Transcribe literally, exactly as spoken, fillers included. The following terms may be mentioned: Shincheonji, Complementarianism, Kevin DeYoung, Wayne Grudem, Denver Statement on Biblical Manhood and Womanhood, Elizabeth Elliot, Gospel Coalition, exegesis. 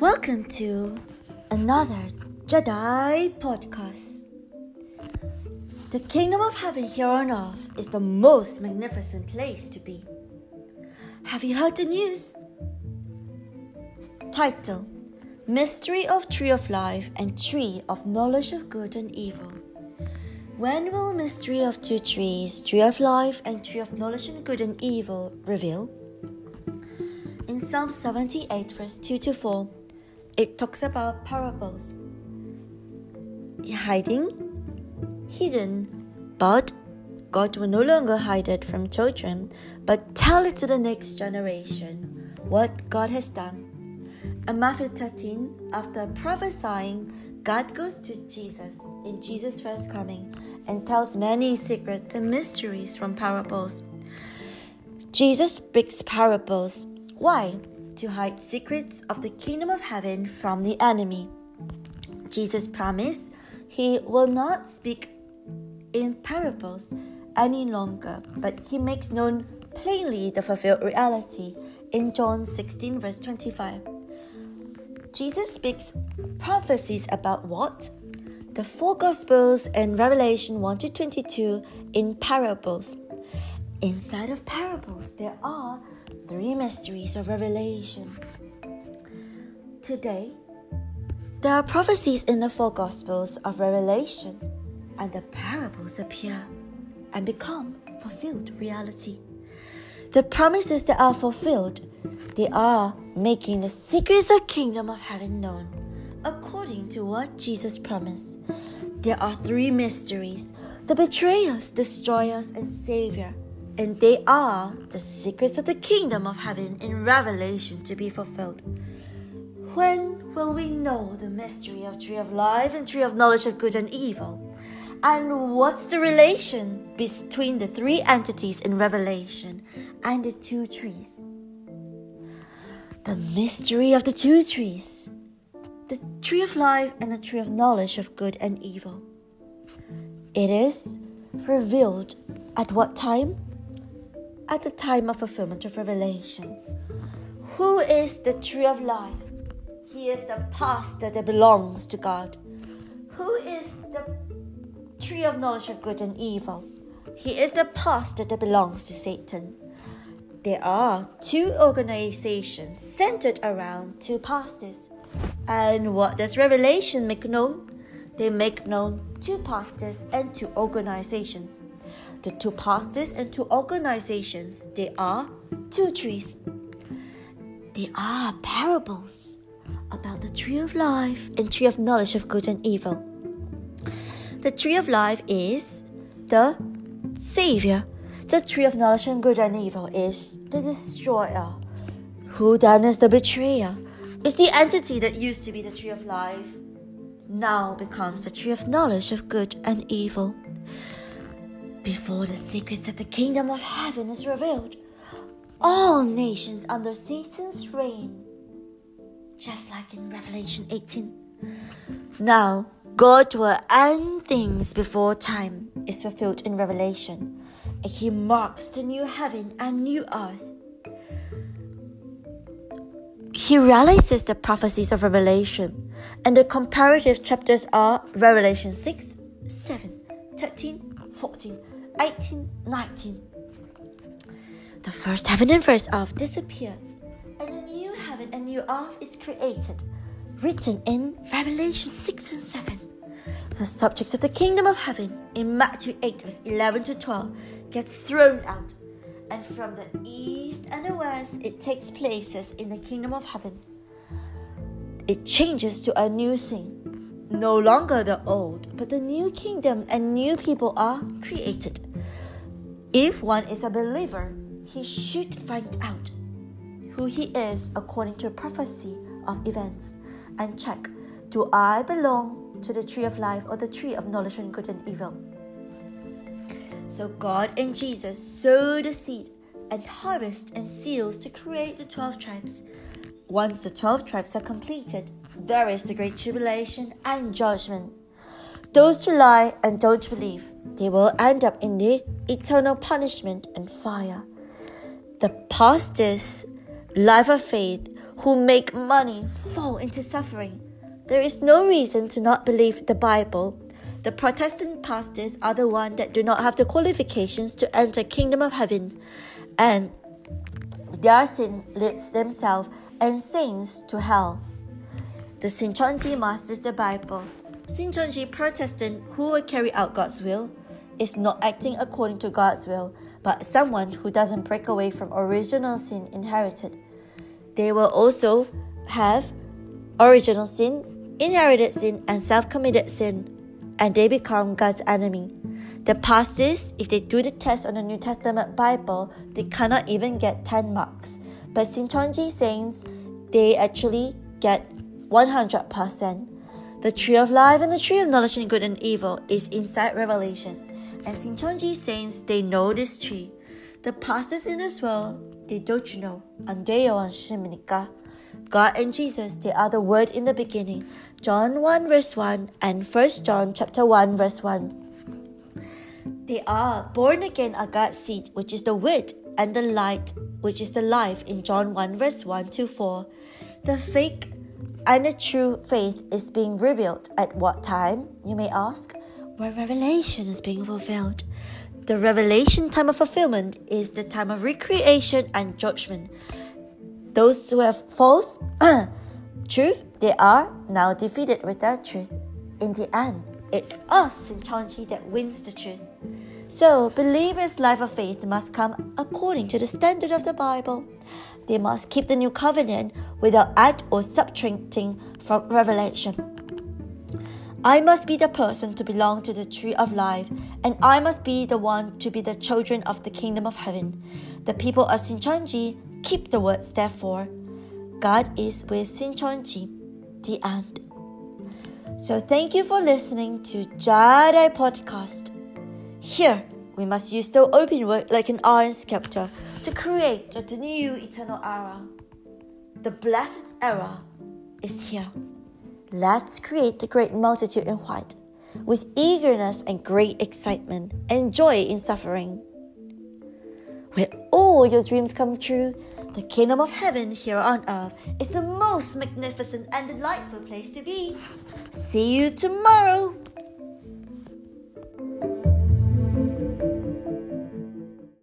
Welcome to another Jedi podcast. The kingdom of heaven here on earth is the most magnificent place to be. Have you heard the news? Title: Mystery of Tree of Life and Tree of Knowledge of Good and Evil. When will mystery of two trees, Tree of Life and Tree of Knowledge of Good and Evil, reveal? In Psalm seventy-eight, verse two to four, it talks about parables: hiding, hidden, but God will no longer hide it from children, but tell it to the next generation what God has done. And Matthew thirteen, after prophesying, God goes to Jesus in Jesus' first coming and tells many secrets and mysteries from parables. Jesus speaks parables. Why? To hide secrets of the kingdom of heaven from the enemy. Jesus promised he will not speak in parables any longer, but he makes known plainly the fulfilled reality in John sixteen verse twenty-five. Jesus speaks prophecies about what? The four Gospels and Revelation one to twenty-two in parables. Inside of parables, there are three mysteries of Revelation. Today, there are prophecies in the four Gospels of Revelation, and the parables appear and become fulfilled reality. The promises that are fulfilled, they are making the secrets of the kingdom of heaven known, according to what Jesus promised. There are three mysteries: the betrayers, destroyers, and savior. And they are the secrets of the kingdom of heaven in Revelation to be fulfilled. When will we know the mystery of Tree of Life and Tree of Knowledge of Good and Evil? And what's the relation between the three entities in Revelation and the two trees? The mystery of the two trees, the Tree of Life and the Tree of Knowledge of Good and Evil. It is revealed at what time? At the time of fulfillment of Revelation. Who is the Tree of Life? He is the pasture that belongs to God. Who is the Tree of Knowledge of Good and Evil? He is the pasture that belongs to Satan. There are two organizations centered around two pastors. And what does Revelation make known? They make known two pastors and two organizations. The two pastors and two organizations, they are two trees. They are parables about the Tree of Life and Tree of Knowledge of Good and Evil. The Tree of Life is the savior. The Tree of Knowledge of Good and Evil is the destroyer. Who then is the betrayer? It's the entity that used to be the Tree of Life, now becomes the Tree of Knowledge of Good and Evil. Before the secrets of the kingdom of heaven is revealed, all nations under Satan's reign, just like in Revelation eighteen. Now, God will end things before time is fulfilled in Revelation, and he marks the new heaven and new earth. He realizes the prophecies of Revelation, and the comparative chapters are Revelation six, seven, thirteen, fourteen, eighteen, nineteen. The first heaven and first earth disappears, and a new heaven and new earth is created, written in Revelation six and seven. The subjects of the kingdom of heaven in Matthew eight, verse eleven to twelve, gets thrown out, and from the east and the west it takes places in the kingdom of heaven. It changes to a new thing. No longer the old, but the new kingdom and new people are created. If one is a believer, he should find out who he is according to prophecy of events and check, do I belong to the Tree of Life or the Tree of Knowledge of Good and Evil? So God and Jesus sow the seed and harvest and seals to create the twelve tribes. Once the twelve tribes are completed, there is the great tribulation and judgment. Those who lie and don't believe, they will end up in the eternal punishment and fire. The pastors' life of faith who make money fall into suffering. There is no reason to not believe the Bible. The Protestant pastors are the ones that do not have the qualifications to enter the kingdom of heaven, and their sin leads themselves and saints to hell. The Shincheonji masters the Bible. Shincheonji Protestant who will carry out God's will is not acting according to God's will, but someone who doesn't break away from original sin inherited. They will also have original sin, inherited sin, and self-committed sin, and they become God's enemy. The pastors, if they do the test on the New Testament Bible, they cannot even get ten marks. But Shincheonji saints, they actually get one hundred percent. The tree of life and the tree of knowledge and good and evil is inside Revelation. And Shincheonji saints, they know this tree. The pastors in this world, they don't know. God and Jesus, they are the word in the beginning. John one verse one and First John chapter one verse one. They are born again of God's seed, which is the word, and the light, which is the life, in John one verse one to four. The fake and the true faith is being revealed at what time, you may ask? Where revelation is being fulfilled. The revelation time of fulfillment is the time of recreation and judgment. Those who have false truth, they are now defeated with their truth. In the end, it's us, Shincheonji, that wins the truth. So, believers' life of faith must come according to the standard of the Bible. They must keep the new covenant without add or subtracting from revelation. I must be the person to belong to the tree of life, and I must be the one to be the children of the kingdom of heaven. The people of Shincheonji keep the words, therefore. God is with Shincheonji. The end. So thank you for listening to Jarai Podcast. Here, we must use the open word like an iron scepter to create the new eternal era. The blessed era is here. Let's create the great multitude in white, with eagerness and great excitement, and joy in suffering. Will all your dreams come true? The kingdom of heaven here on earth is the most magnificent and delightful place to be. See you tomorrow!